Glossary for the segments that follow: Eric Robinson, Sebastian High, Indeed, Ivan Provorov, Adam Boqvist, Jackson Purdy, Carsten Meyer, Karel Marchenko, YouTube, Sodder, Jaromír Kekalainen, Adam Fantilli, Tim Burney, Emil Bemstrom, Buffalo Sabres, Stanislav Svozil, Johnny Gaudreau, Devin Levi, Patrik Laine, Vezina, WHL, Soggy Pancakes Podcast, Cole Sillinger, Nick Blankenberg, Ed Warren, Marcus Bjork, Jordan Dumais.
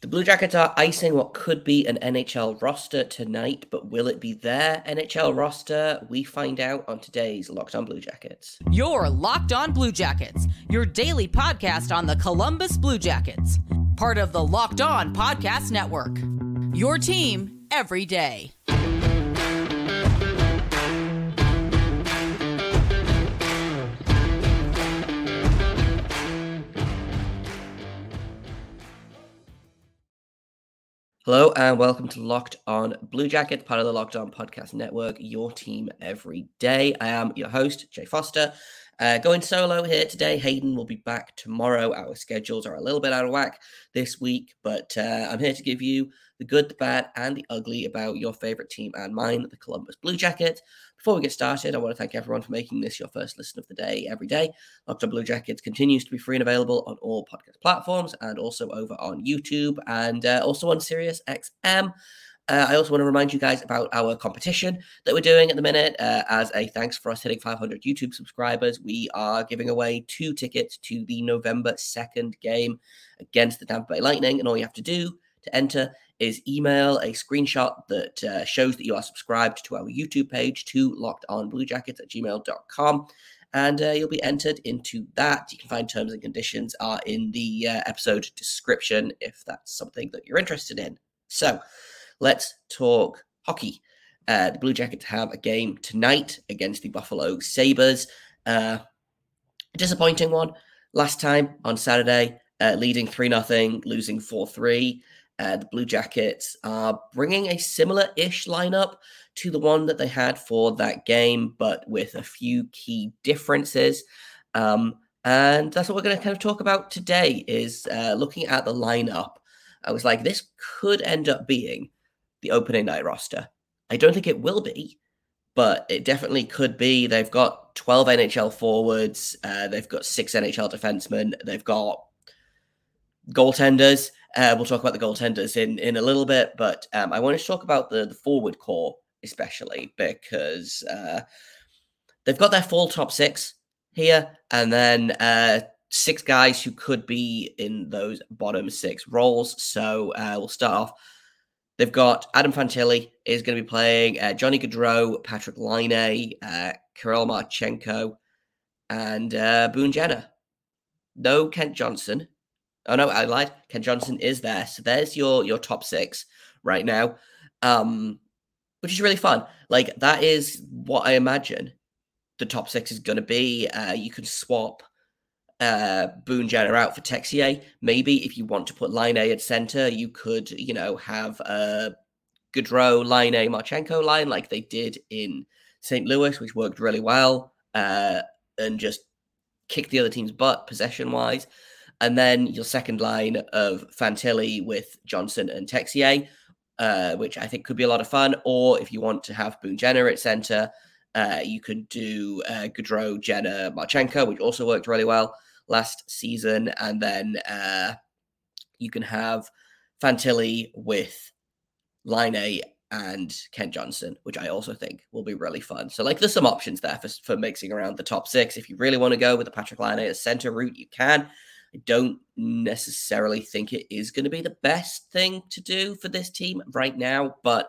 The Blue Jackets are icing what could be an NHL roster tonight, but will it be their NHL roster? We find out on today's Locked On Blue Jackets. Your Locked On Blue Jackets, your daily podcast on the Columbus Blue Jackets, part of the Locked On Podcast Network. Your team every day. Hello and welcome to Locked On Blue Jackets, part of the Locked On Podcast Network, your team every day. I am your host, Jay Foster. Going solo here today. Hayden will be back tomorrow. Our schedules are a little bit out of whack this week, but I'm here to give you the good, the bad, and the ugly about your favorite team and mine, the Columbus Blue Jackets. Before we get started, I want to thank everyone for making this your first listen of the day every day. Locked On Blue Jackets continues to be free and available on all podcast platforms and also over on YouTube and also on SiriusXM. I also want to remind you guys about our competition that we're doing at the minute. As a thanks for us hitting 500 YouTube subscribers, we are giving away 2 tickets to the November 2nd game against the Tampa Bay Lightning. And all you have to do to enter is email a screenshot that shows that you are subscribed to our YouTube page to lockedonbluejackets@gmail.com. And you'll be entered into that. You can find terms and conditions are in the episode description if that's something that you're interested in. So, let's talk hockey. The Blue Jackets have a game tonight against the Buffalo Sabres. A disappointing one. Last time on Saturday, leading 3-0, losing 4-3. The Blue Jackets are bringing a similar-ish lineup to the one that they had for that game, but with a few key differences. And that's what we're going to kind of talk about today is looking at the lineup. I was like, this could end up being the opening night roster. I don't think it will be, but it definitely could be. They've got 12 NHL forwards. They've got 6 NHL defensemen. They've got goaltenders. We'll talk about the goaltenders in a little bit, but I wanted to talk about the forward core, especially, because they've got their full top 6 here, and then 6 guys who could be in those bottom 6 roles. So we'll start off. They've got Adam Fantilli is going to be playing, Johnny Gaudreau, Patrik Laine, Karel Marchenko, and Boone Jenner. No Kent Johnson. Oh, no, I lied. Kent Johnson is there. So there's your top 6 right now, which is really fun. Like, that is what I imagine the top 6 is going to be. You can swap Boone Jenner out for Texier. Maybe if you want to put Laine at center, you could, you know, have Gaudreau, Laine, Marchenko line like they did in St. Louis, which worked really well, and just kicked the other team's butt possession-wise. And then your second line of Fantilli with Johnson and Texier, which I think could be a lot of fun. Or if you want to have Boone Jenner at center, you could do Gaudreau, Jenner, Marchenko, which also worked really well last season. And then you can have Fantilli with Laine and Kent Johnson, which I also think will be really fun. So, like, there's some options there for mixing around the top 6. If you really want to go with the Patrik Laine as center route, you can. I don't necessarily think it is going to be the best thing to do for this team right now, but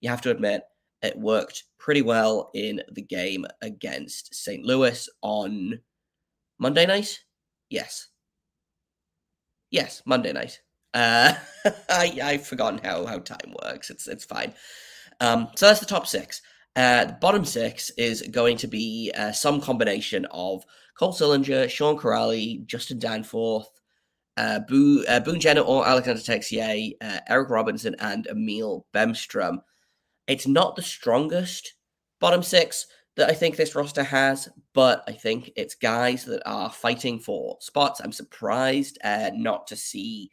you have to admit, it worked pretty well in the game against St. Louis on Monday night. Yes, Monday night. I've forgotten how time works. It's fine. So that's the top 6. The bottom 6 is going to be some combination of Cole Sillinger, Sean Crowley, Justin Danforth, Boone Jenner or Alexander Texier, Eric Robinson, and Emil Bemstrom. It's not the strongest bottom 6 that I think this roster has, but I think it's guys that are fighting for spots. I'm surprised not to see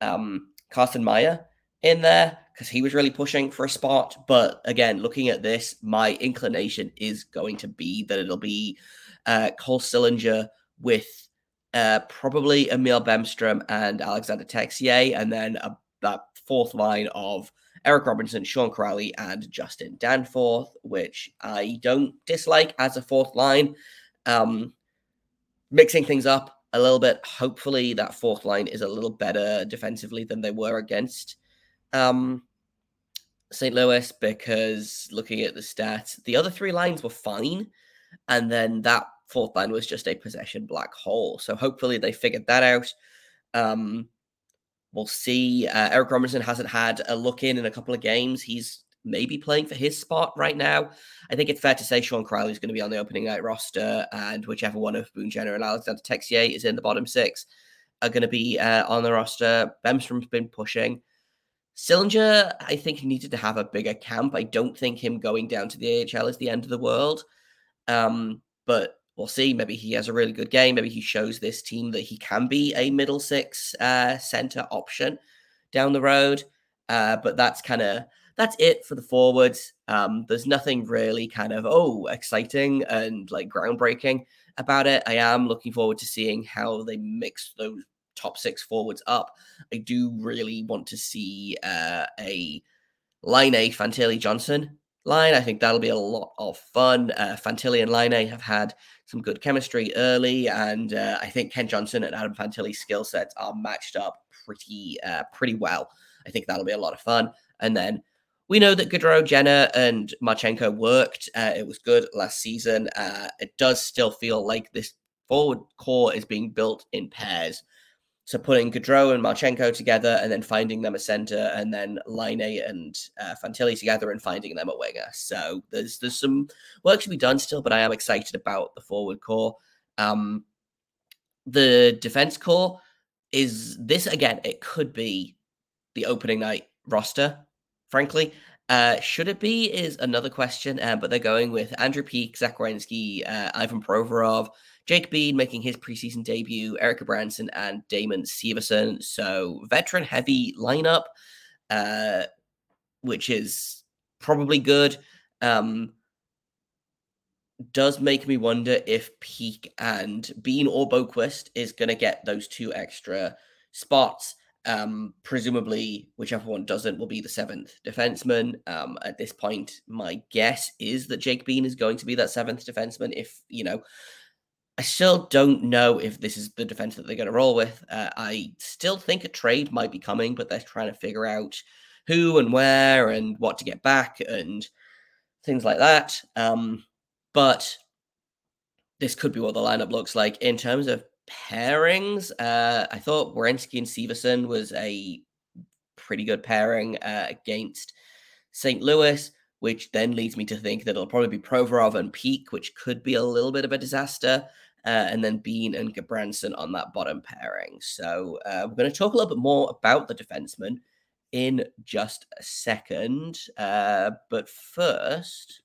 Carsten Meyer in there because he was really pushing for a spot. But again, looking at this, my inclination is going to be that it'll be Cole Sillinger with probably Emil Bemstrom and Alexander Texier, and then that fourth line of Eric Robinson, Sean Crowley, and Justin Danforth, which I don't dislike as a fourth line. Mixing things up a little bit. Hopefully that fourth line is a little better defensively than they were against St. Louis, because looking at the stats, the other three lines were fine. And then that fourth line was just a possession black hole. So hopefully they figured that out. We'll see. Eric Robinson hasn't had a look in a couple of games. He's maybe playing for his spot right now. I think it's fair to say Sean Crowley is going to be on the opening night roster, and whichever one of Boone Jenner and Alexander Texier is in the bottom six are going to be on the roster. Bemstrom's been pushing. Sillinger, I think, needed to have a bigger camp. I don't think him going down to the AHL is the end of the world. But we'll see. Maybe he has a really good game. Maybe he shows this team that he can be a middle six center option down the road. But that's it for the forwards. There's nothing really exciting and groundbreaking about it. I am looking forward to seeing how they mix those top six forwards up. I do really want to see a Laine, Fantilli, Johnson line. I think that'll be a lot of fun. Fantilli and Laine have had some good chemistry early, and I think Kent Johnson and Adam Fantilli's skill sets are matched up pretty well. I think that'll be a lot of fun. And then we know that Gaudreau, Jenner, and Marchenko worked. It was good last season. It does still feel like this forward core is being built in pairs. So putting Gaudreau and Marchenko together and then finding them a center, and then Laine and Fantilli together and finding them a winger. So there's some work to be done still, but I am excited about the forward core. The defense core is this, again, it could be the opening night roster, frankly. Should it be is another question, but they're going with Andrew Peeke, Zach Werenski, Ivan Provorov, Jake Bean making his preseason debut, Erica Branson, and Damon Severson. So veteran-heavy lineup, which is probably good. Does make me wonder if Peeke and Bean or Boqvist is going to get those two extra spots. Presumably, whichever one doesn't will be the seventh defenseman. At this point, my guess is that Jake Bean is going to be that seventh defenseman. I still don't know if this is the defense that they're going to roll with. I still think a trade might be coming, but they're trying to figure out who and where and what to get back and things like that. But this could be what the lineup looks like in terms of pairings. I thought Werenski and Severson was a pretty good pairing against St. Louis, which then leads me to think that it'll probably be Provorov and Peeke, which could be a little bit of a disaster, and then Bean and Branson on that bottom pairing. So we're going to talk a little bit more about the defensemen in just a second, but first,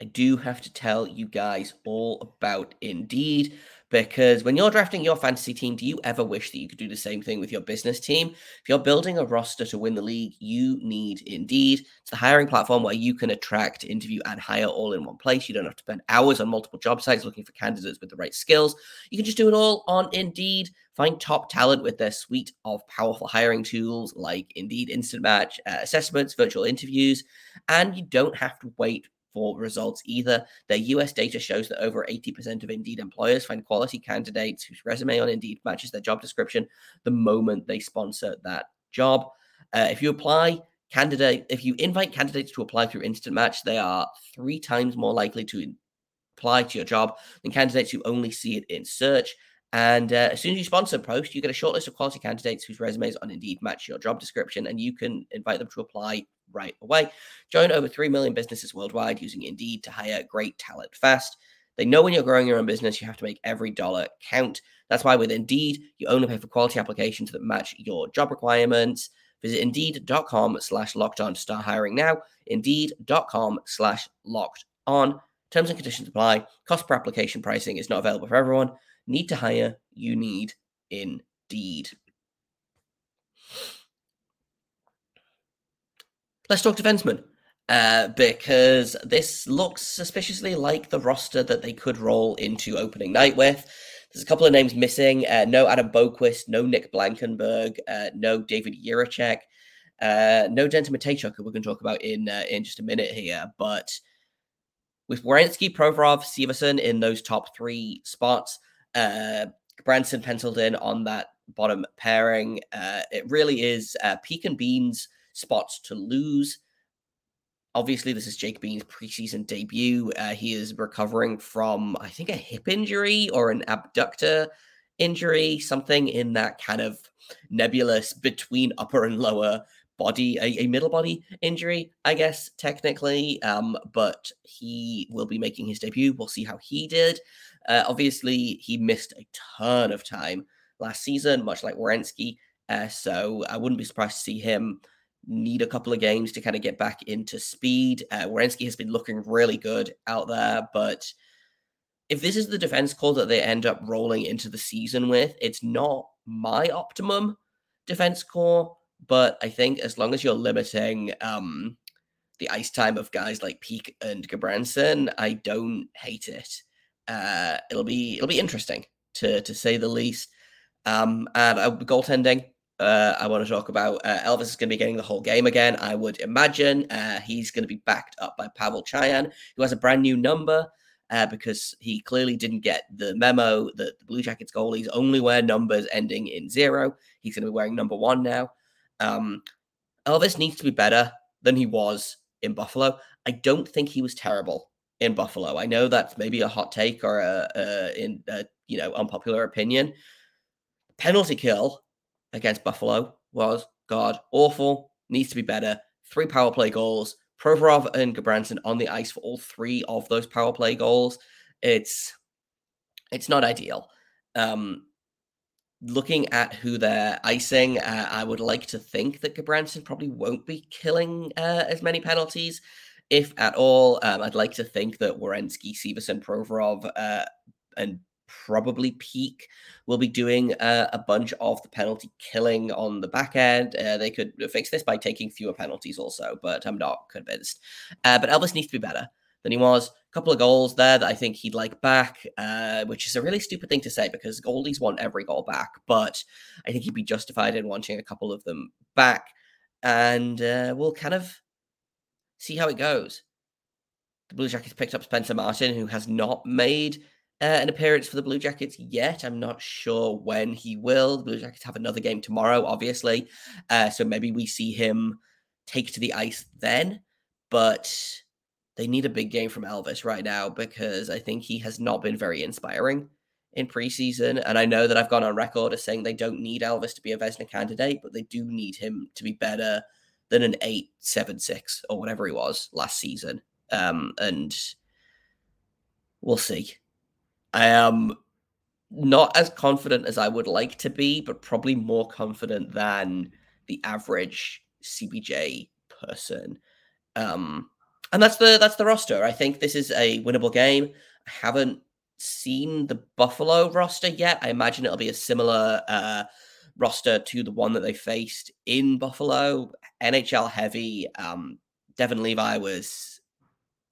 I do have to tell you guys all about Indeed, because when you're drafting your fantasy team, do you ever wish that you could do the same thing with your business team? If you're building a roster to win the league, you need Indeed. It's the hiring platform where you can attract, interview, and hire all in one place. You don't have to spend hours on multiple job sites looking for candidates with the right skills. You can just do it all on Indeed. Find top talent with their suite of powerful hiring tools like Indeed Instant Match, assessments, virtual interviews, and you don't have to wait for results either. Their US data shows that over 80% of Indeed employers find quality candidates whose resume on Indeed matches their job description the moment they sponsor that job. If you invite candidates to apply through Instant Match, they are 3 times more likely to apply to your job than candidates who only see it in search. And as soon as you sponsor a post, you get a short list of quality candidates whose resumes on Indeed match your job description, and you can invite them to apply right away. Join over 3 million businesses worldwide using Indeed to hire great talent fast. They know when you're growing your own business, you have to make every dollar count. That's why with Indeed, you only pay for quality applications that match your job requirements. Visit Indeed.com/lockedon to start hiring now. Indeed.com/lockedon. Terms and conditions apply. Cost per application pricing is not available for everyone. Need to hire, you need Indeed. Let's talk defensemen, because this looks suspiciously like the roster that they could roll into opening night with. There's a couple of names missing. No Adam Boqvist, no Nick Blankenberg, no David Jiříček, no Denton Mateychuk, who we're going to talk about in just a minute here. But with Werenski, Provorov, Severson in those top three spots. Branson penciled in on that bottom pairing. It really is Peeke and Bean's spots to lose. Obviously, this is Jake Bean's preseason debut. He is recovering from, I think, a hip injury or an abductor injury, something in that kind of nebulous between upper and lower body, a middle body injury, I guess, technically. But he will be making his debut. We'll see how he did. Obviously, he missed a ton of time last season, much like Werenski. So I wouldn't be surprised to see him need a couple of games to kind of get back into speed. Werenski has been looking really good out there, but if this is the defense core that they end up rolling into the season with, it's not my optimum defense core, but I think as long as you're limiting the ice time of guys like Peeke and Branson, I don't hate it. It'll be interesting to say the least. And goaltending. I want to talk about Elvis is going to be getting the whole game again, I would imagine. He's going to be backed up by Pavel Chayan, who has a brand new number because he clearly didn't get the memo that the Blue Jackets goalies only wear numbers ending in 0. He's going to be wearing number 1 now. Elvis needs to be better than he was in Buffalo. I don't think he was terrible in Buffalo. I know that's maybe a hot take or a unpopular opinion. Penalty kill against Buffalo was god awful, needs to be better. 3 power play goals, Provorov and Gabranson on the ice for all 3 of those power play goals. It's not ideal. Looking at who they're icing, I would like to think that Gabranson probably won't be killing as many penalties, if at all. I'd like to think that Werenski, Severson, Provorov, and probably Peeke will be doing a bunch of the penalty killing on the back end. They could fix this by taking fewer penalties also, but I'm not convinced. But Elvis needs to be better than he was. A couple of goals there that I think he'd like back, which is a really stupid thing to say because goalies want every goal back, but I think he'd be justified in wanting a couple of them back. And we'll kind of see how it goes. The Blue Jackets picked up Spencer Martin, who has not made an appearance for the Blue Jackets yet. I'm not sure when he will. The Blue Jackets have another game tomorrow, obviously. So maybe we see him take to the ice then. But they need a big game from Elvis right now because I think he has not been very inspiring in preseason. And I know that I've gone on record as saying they don't need Elvis to be a Vezina candidate, but they do need him to be better than an 8.76 or whatever he was last season. And we'll see. I am not as confident as I would like to be, but probably more confident than the average CBJ person. And that's the roster. I think this is a winnable game. I haven't seen the Buffalo roster yet. I imagine it'll be a similar roster to the one that they faced in Buffalo. NHL heavy. Devin Levi was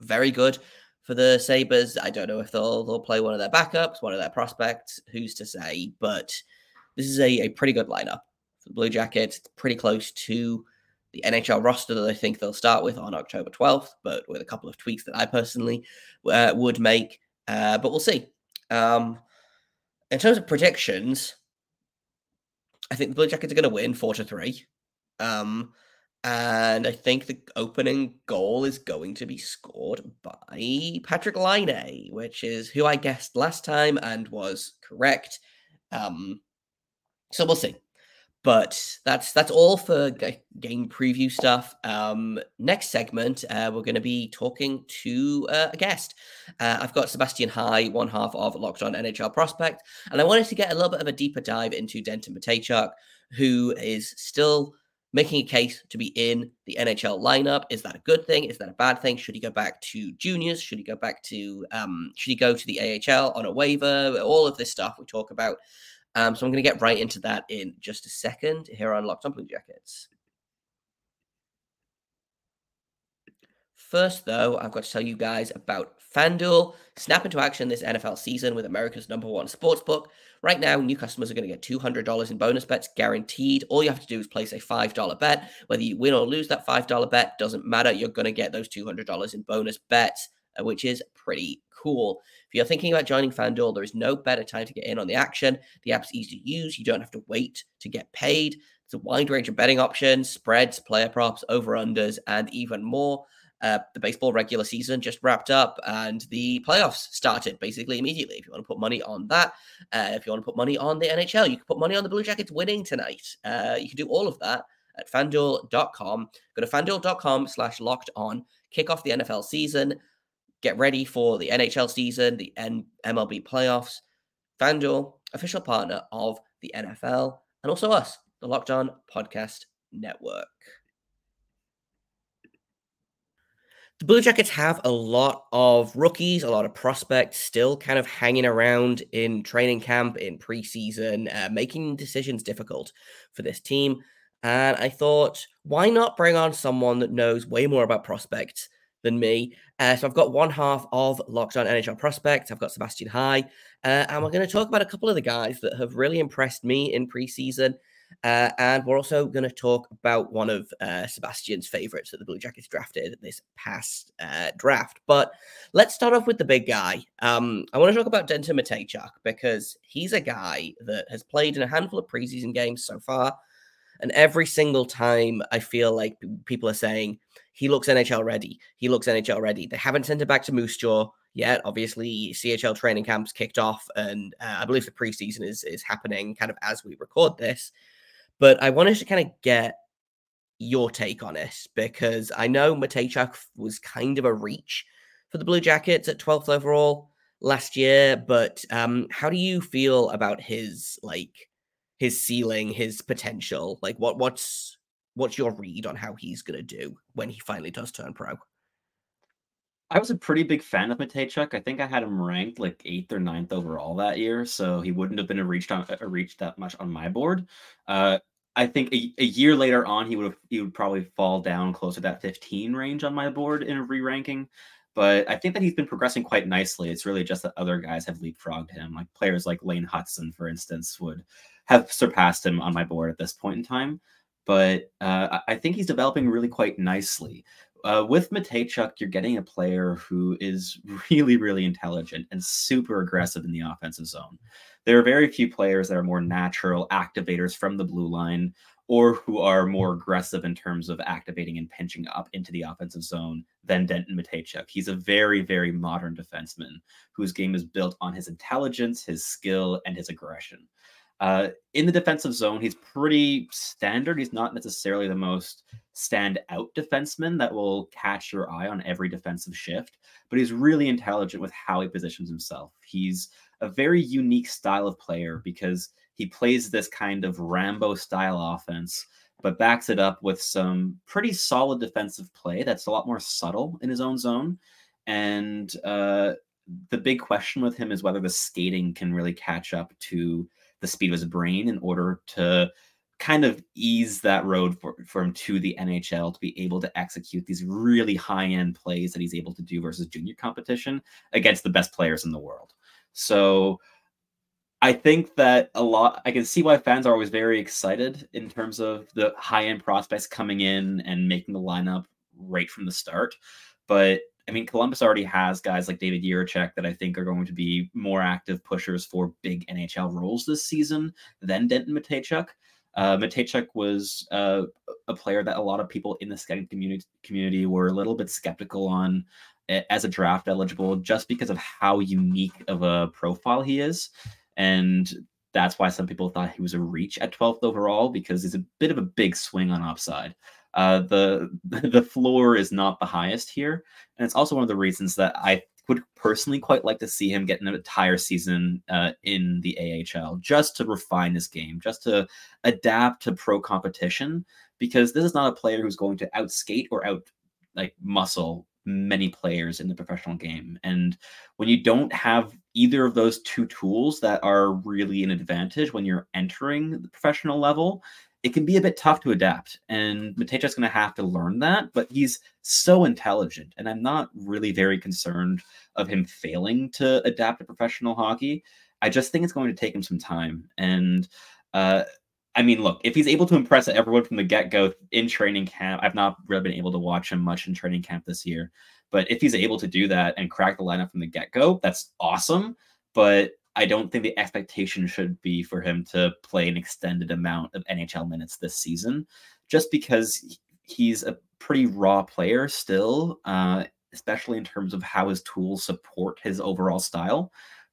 very good for the Sabres. I don't know if they'll play one of their backups, one of their prospects, who's to say, but this is a pretty good lineup for the Blue Jackets. It's pretty close to the NHL roster that I think they'll start with on October 12th, but with a couple of tweaks that I personally would make, but we'll see. In terms of predictions, I think the Blue Jackets are going to win 4-3. And I think the opening goal is going to be scored by Patrik Laine, which is who I guessed last time and was correct. So we'll see. But that's all for game preview stuff. Next segment, we're going to be talking to a guest. I've got Sebastian High, one half of Locked On NHL Prospect, and I wanted to get a little bit of a deeper dive into Denton Mateychuk, who is still making a case to be in the NHL lineup. Is that a good thing? Is that a bad thing? Should he go back to juniors? Should he go back to, should he go to the AHL on a waiver? All of this stuff we talk about. So I'm going to get right into that in just a second here on Locked On Blue Jackets. First, though, I've got to tell you guys about FanDuel. Snap into action this NFL season with America's #1 sportsbook. Right now, new customers are going to get $200 in bonus bets guaranteed. All you have to do is place a $5 bet. Whether you win or lose that $5 bet, doesn't matter. You're going to get those $200 in bonus bets. which is pretty cool. If you're thinking about joining FanDuel, there is no better time to get in on the action. The app's easy to use. You don't have to wait to get paid. It's a wide range of betting options, spreads, player props, over-unders, and even more. The baseball regular season just wrapped up and the playoffs started basically immediately. If you want to put money on that, if you want to put money on the NHL, you can put money on the Blue Jackets winning tonight. You can do all of that at FanDuel.com. Go to FanDuel.com/lockedon. Kick off the NFL season. Get ready for the NHL season, the MLB playoffs. FanDuel, official partner of the NFL, and also us, the Locked On Podcast Network. The Blue Jackets have a lot of rookies, a lot of prospects still kind of hanging around in training camp, in preseason, making decisions difficult for this team. And I thought, why not bring on someone that knows way more about prospects than me? So I've got one half of Locked On NHL Prospects. I've got Sebastian High. And we're going to talk about a couple of the guys that have really impressed me in preseason. And we're also going to talk about one of Sebastian's favorites that the Blue Jackets drafted this past draft. But let's start off with the big guy. I want to talk about Denton Mateychuk because he's a guy that has played in a handful of preseason games so far. And every single time I feel like people are saying, he looks NHL ready. He looks NHL ready. They haven't sent him back to Moose Jaw yet. Obviously, CHL training camp's kicked off. And I believe the preseason is happening kind of as we record this. But I wanted to kind of get your take on it because I know Mateychuk was kind of a reach for the Blue Jackets at 12th overall last year. But how do you feel about his ceiling, his potential? Like what's your read on how he's going to do when he finally does turn pro? I was a pretty big fan of Mateychuk. I think I had him ranked like 8th or 9th overall that year, so he wouldn't have been a reach that much on my board. I think a year later on, he would probably fall down close to that 15 range on my board in a re-ranking. But I think that he's been progressing quite nicely. It's really just that other guys have leapfrogged him. Like players like Lane Hudson, for instance, would have surpassed him on my board at this point in time. But I think he's developing really quite nicely. With Mateychuk, you're getting a player who is really, really intelligent and super aggressive in the offensive zone. There are very few players that are more natural activators from the blue line or who are more aggressive in terms of activating and pinching up into the offensive zone than Denton Mateychuk. He's a very, very modern defenseman whose game is built on his intelligence, his skill, and his aggression. In the defensive zone, he's pretty standard. He's not necessarily the most standout defenseman that will catch your eye on every defensive shift, but he's really intelligent with how he positions himself. He's a very unique style of player because he plays this kind of Rambo-style offense, but backs it up with some pretty solid defensive play that's a lot more subtle in his own zone. And the big question with him is whether the skating can really catch up to the speed of his brain in order to kind of ease that road for him to the NHL to be able to execute these really high-end plays that he's able to do versus junior competition against the best players in the world. So I think that I can see why fans are always very excited in terms of the high-end prospects coming in and making the lineup right from the start. But I mean, Columbus already has guys like David Jiříček that I think are going to be more active pushers for big NHL roles this season than Denton Mateychuk. Mateychuk was a player that a lot of people in the scouting community were a little bit skeptical on as a draft eligible just because of how unique of a profile he is. And that's why some people thought he was a reach at 12th overall because he's a bit of a big swing on upside. The floor is not the highest here, and it's also one of the reasons that I would personally quite like to see him get an entire season in the AHL just to refine his game, just to adapt to pro competition, because this is not a player who's going to outskate or muscle many players in the professional game. And when you don't have either of those two tools that are really an advantage when you're entering the professional level, it can be a bit tough to adapt, and Mateychuk's going to have to learn that, but he's so intelligent, and I'm not really very concerned of him failing to adapt to professional hockey. I just think it's going to take him some time, and I mean, look, if he's able to impress everyone from the get-go in training camp, I've not really been able to watch him much in training camp this year, But if he's able to do that and crack the lineup from the get-go, that's awesome. But I don't think the expectation should be for him to play an extended amount of NHL minutes this season, just because he's a pretty raw player still, especially in terms of how his tools support his overall style.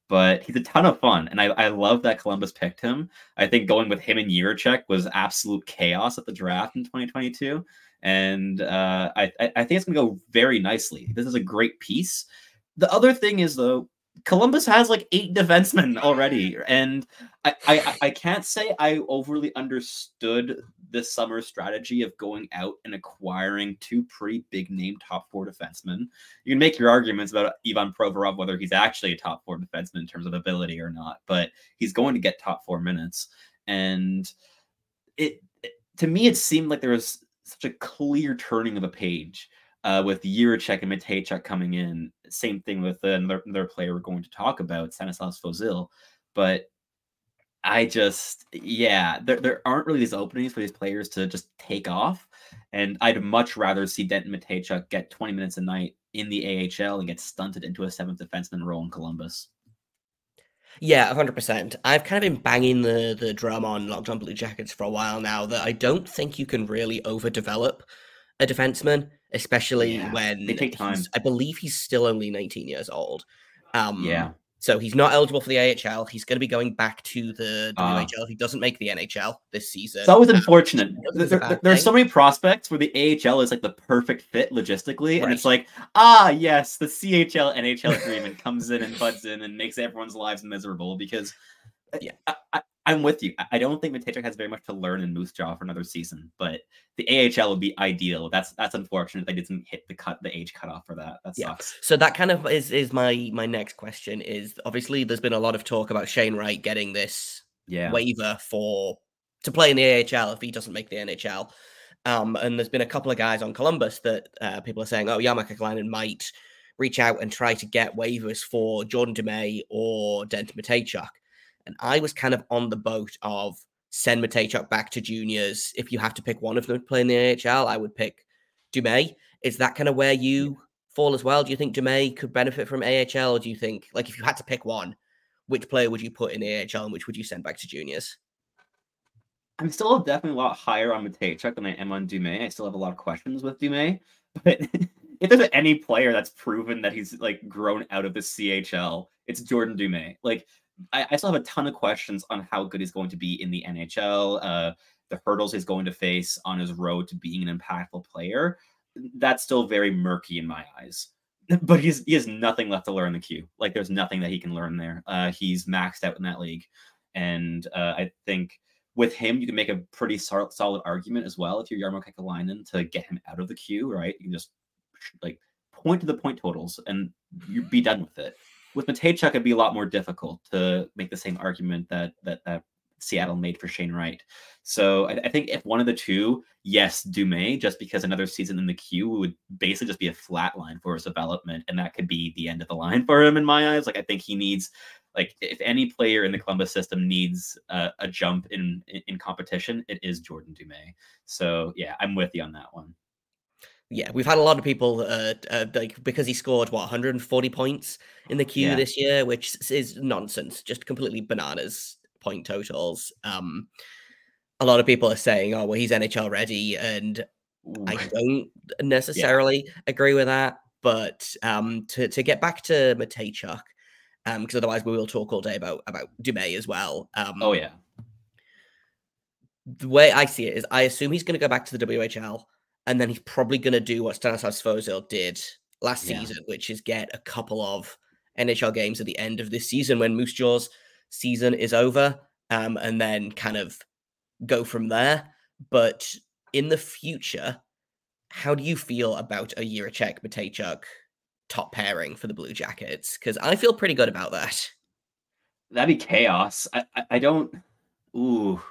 But he's a ton of fun, and I love that Columbus picked him. I think going with him and Jiříček was absolute chaos at the draft in 2022, and I think it's going to go very nicely. This is a great piece. The other thing is, though, Columbus has like 8 defensemen already, and I can't say I overly understood this summer's strategy of going out and acquiring 2 pretty big-name top 4 defensemen. You can make your arguments about Ivan Provorov, whether he's actually a top 4 defenseman in terms of ability or not, but he's going to get top 4 minutes. And it to me, it seemed like there was such a clear turning of a page with Jiříček and Mateychuk coming in. Same thing with another player we're going to talk about, Stanislav Svozil. But I just, there aren't really these openings for these players to just take off. And I'd much rather see Denton Mateychuk get 20 minutes a night in the AHL and get stunted into a 7th defenseman role in Columbus. Yeah, 100%. I've kind of been banging the drum on Locked On Blue Jackets for a while now that I don't think you can really overdevelop a defenseman, especially when they take time. I believe he's still only 19 years old. So he's not eligible for the AHL. He's going to be going back to the WHL if he doesn't make the NHL this season. It's always unfortunate. There are so many prospects where the AHL is like the perfect fit logistically. Right. And it's like, yes, the CHL NHL agreement comes in and butts in and makes everyone's lives miserable because I'm with you. I don't think Mateychuk has very much to learn in Moose Jaw for another season, but the AHL would be ideal. That's unfortunate. They didn't hit the age cutoff for that. That sucks. So that kind of is my next question is, obviously there's been a lot of talk about Shane Wright getting this waiver to play in the AHL if he doesn't make the NHL. And there's been a couple of guys on Columbus that people are saying, Jaromír Kekalainen might reach out and try to get waivers for Jordan Dumais or Denton Mateychuk. And I was kind of on the boat of send Mateychuk back to juniors. If you have to pick one of them to play in the AHL, I would pick Dumais. Is that kind of where you fall as well? Do you think Dumais could benefit from AHL? Or do you think, like, if you had to pick one, which player would you put in the AHL and which would you send back to juniors? I'm still definitely a lot higher on Mateychuk than I am on Dumais. I still have a lot of questions with Dumais. But if there's any player that's proven that he's, like, grown out of the CHL, it's Jordan Dumais. Like, I still have a ton of questions on how good he's going to be in the NHL, the hurdles he's going to face on his road to being an impactful player. That's still very murky in my eyes. But he has nothing left to learn in the queue. Like, there's nothing that he can learn there. He's maxed out in that league. And I think with him, you can make a pretty solid argument as well if you're Jaromír Kekalainen to get him out of the queue, right? You can just, like, point to the point totals and you'd be done with it. With Mateychuk, it'd be a lot more difficult to make the same argument that Seattle made for Shane Wright. So I think if one of the two, yes, Dumais, just because another season in the queue would basically just be a flat line for his development, and that could be the end of the line for him in my eyes. Like, I think he needs, like, if any player in the Columbus system needs a jump in competition, it is Jordan Dumais. So yeah, I'm with you on that one. Yeah, we've had a lot of people, like, because he scored, 140 points in the queue this year, which is nonsense, just completely bananas point totals. A lot of people are saying, well, he's NHL ready, and I don't necessarily agree with that, but to get back to Mateychuk, because otherwise we will talk all day about Dumais as well. The way I see it is I assume he's going to go back to the WHL, and then he's probably going to do what Stanislav Svozil did last season, which is get a couple of NHL games at the end of this season when Moose Jaw's season is over, and then kind of go from there. But in the future, how do you feel about a Jiříček, Mateychuk top pairing for the Blue Jackets? Because I feel pretty good about that. That'd be chaos. I don't... Ooh...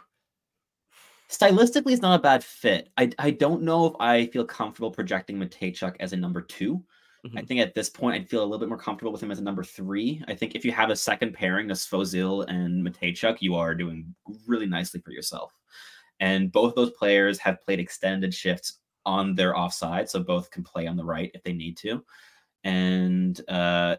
Stylistically, it's not a bad fit. I don't know if I feel comfortable projecting Mateychuk as a number 2. Mm-hmm. I think at this point, I'd feel a little bit more comfortable with him as a number 3. I think if you have a second pairing of Svozil and Mateychuk, you are doing really nicely for yourself. And both those players have played extended shifts on their offside, so both can play on the right if they need to. And I'm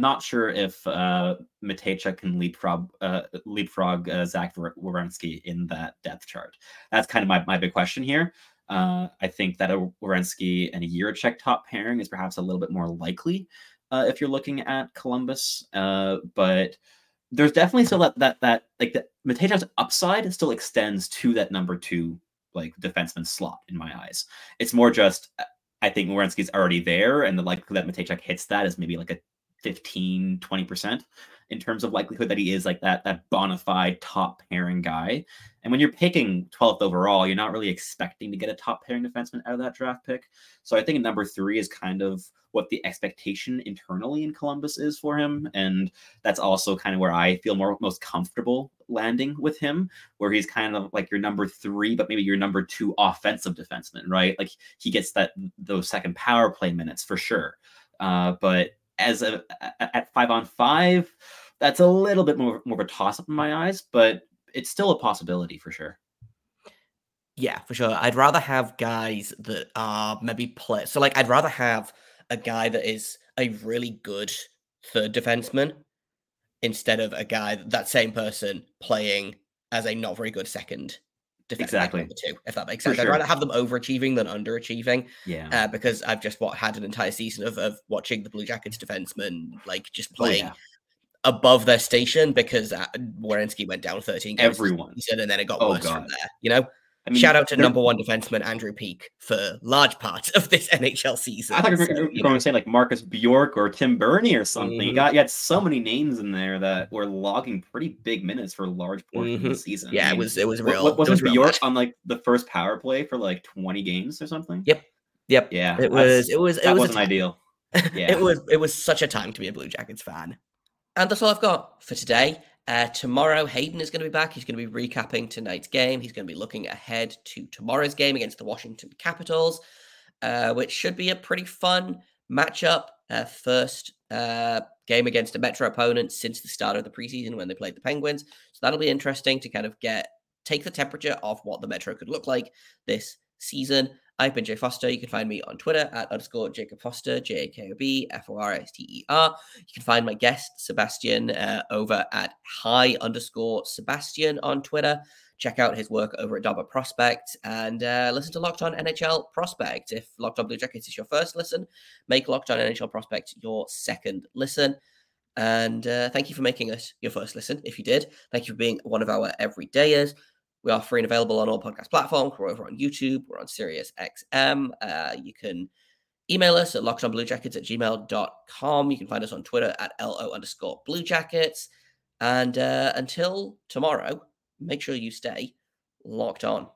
not sure if Mateychuk can leapfrog Zach Werenski in that depth chart. That's kind of my big question here. I think that a Werenski and a Jiříček top pairing is perhaps a little bit more likely if you're looking at Columbus. But there's definitely still that Mateychuk's upside still extends to that number two defenseman slot in my eyes. It's more just, I think Werenski's already there, and the likelihood that Mateychuk hits that is maybe a 15, 20% in terms of likelihood that he is that bona fide top pairing guy. And when you're picking 12th overall, you're not really expecting to get a top pairing defenseman out of that draft pick. So I think number three is kind of what the expectation internally in Columbus is for him. And that's also kind of where I feel most comfortable landing with him, where he's kind of your number three, but maybe your number two offensive defenseman, right? He gets those second power play minutes for sure. But as at 5-on-5, that's a little bit more of a toss-up in my eyes, but it's still a possibility for sure. Yeah, for sure. I'd rather have guys that are maybe play. So I'd rather have a guy that is a really good third defenseman instead of a guy, that same person playing as a not very good second defenseman. Exactly. Number two, if that makes sense. Sure. I'd rather have them overachieving than underachieving. Yeah. Because I've just had an entire season of watching the Blue Jackets defensemen just playing above their station because Werenski went down 13 games. Everyone said, and then it got worse from there. Shout out to number one defenseman Andrew Peeke for large parts of this NHL season. I thought you were going to say Marcus Bjork or Tim Burney or something. Mm-hmm. You had so many names in there that were logging pretty big minutes for large portions of the season. Yeah, it was real. Wasn't Bjork on the first power play for 20 games or something? Yep. Yeah, it wasn't ideal. Yeah, it was such a time to be a Blue Jackets fan. And that's all I've got for today. Tomorrow, Hayden is going to be back. He's going to be recapping tonight's game. He's going to be looking ahead to tomorrow's game against the Washington Capitals, which should be a pretty fun matchup. First game against a Metro opponent since the start of the preseason when they played the Penguins. So that'll be interesting to kind of take the temperature of what the Metro could look like this season. I've been Jay Foster. You can find me on Twitter at _Jacob Foster, JAKOB FORSTER. You can find my guest, Sebastian, over at high_Sebastian on Twitter. Check out his work over at Dobber Prospects and listen to Locked On NHL Prospects. If Locked On Blue Jackets is your first listen, make Locked On NHL Prospects your second listen. And thank you for making us your first listen, if you did. Thank you for being one of our everydayers. We are free and available on all podcast platforms. We're over on YouTube. We're on SiriusXM. You can email us at lockedonbluejackets@gmail.com. You can find us on Twitter at LO_Blue Jackets. And until tomorrow, make sure you stay locked on.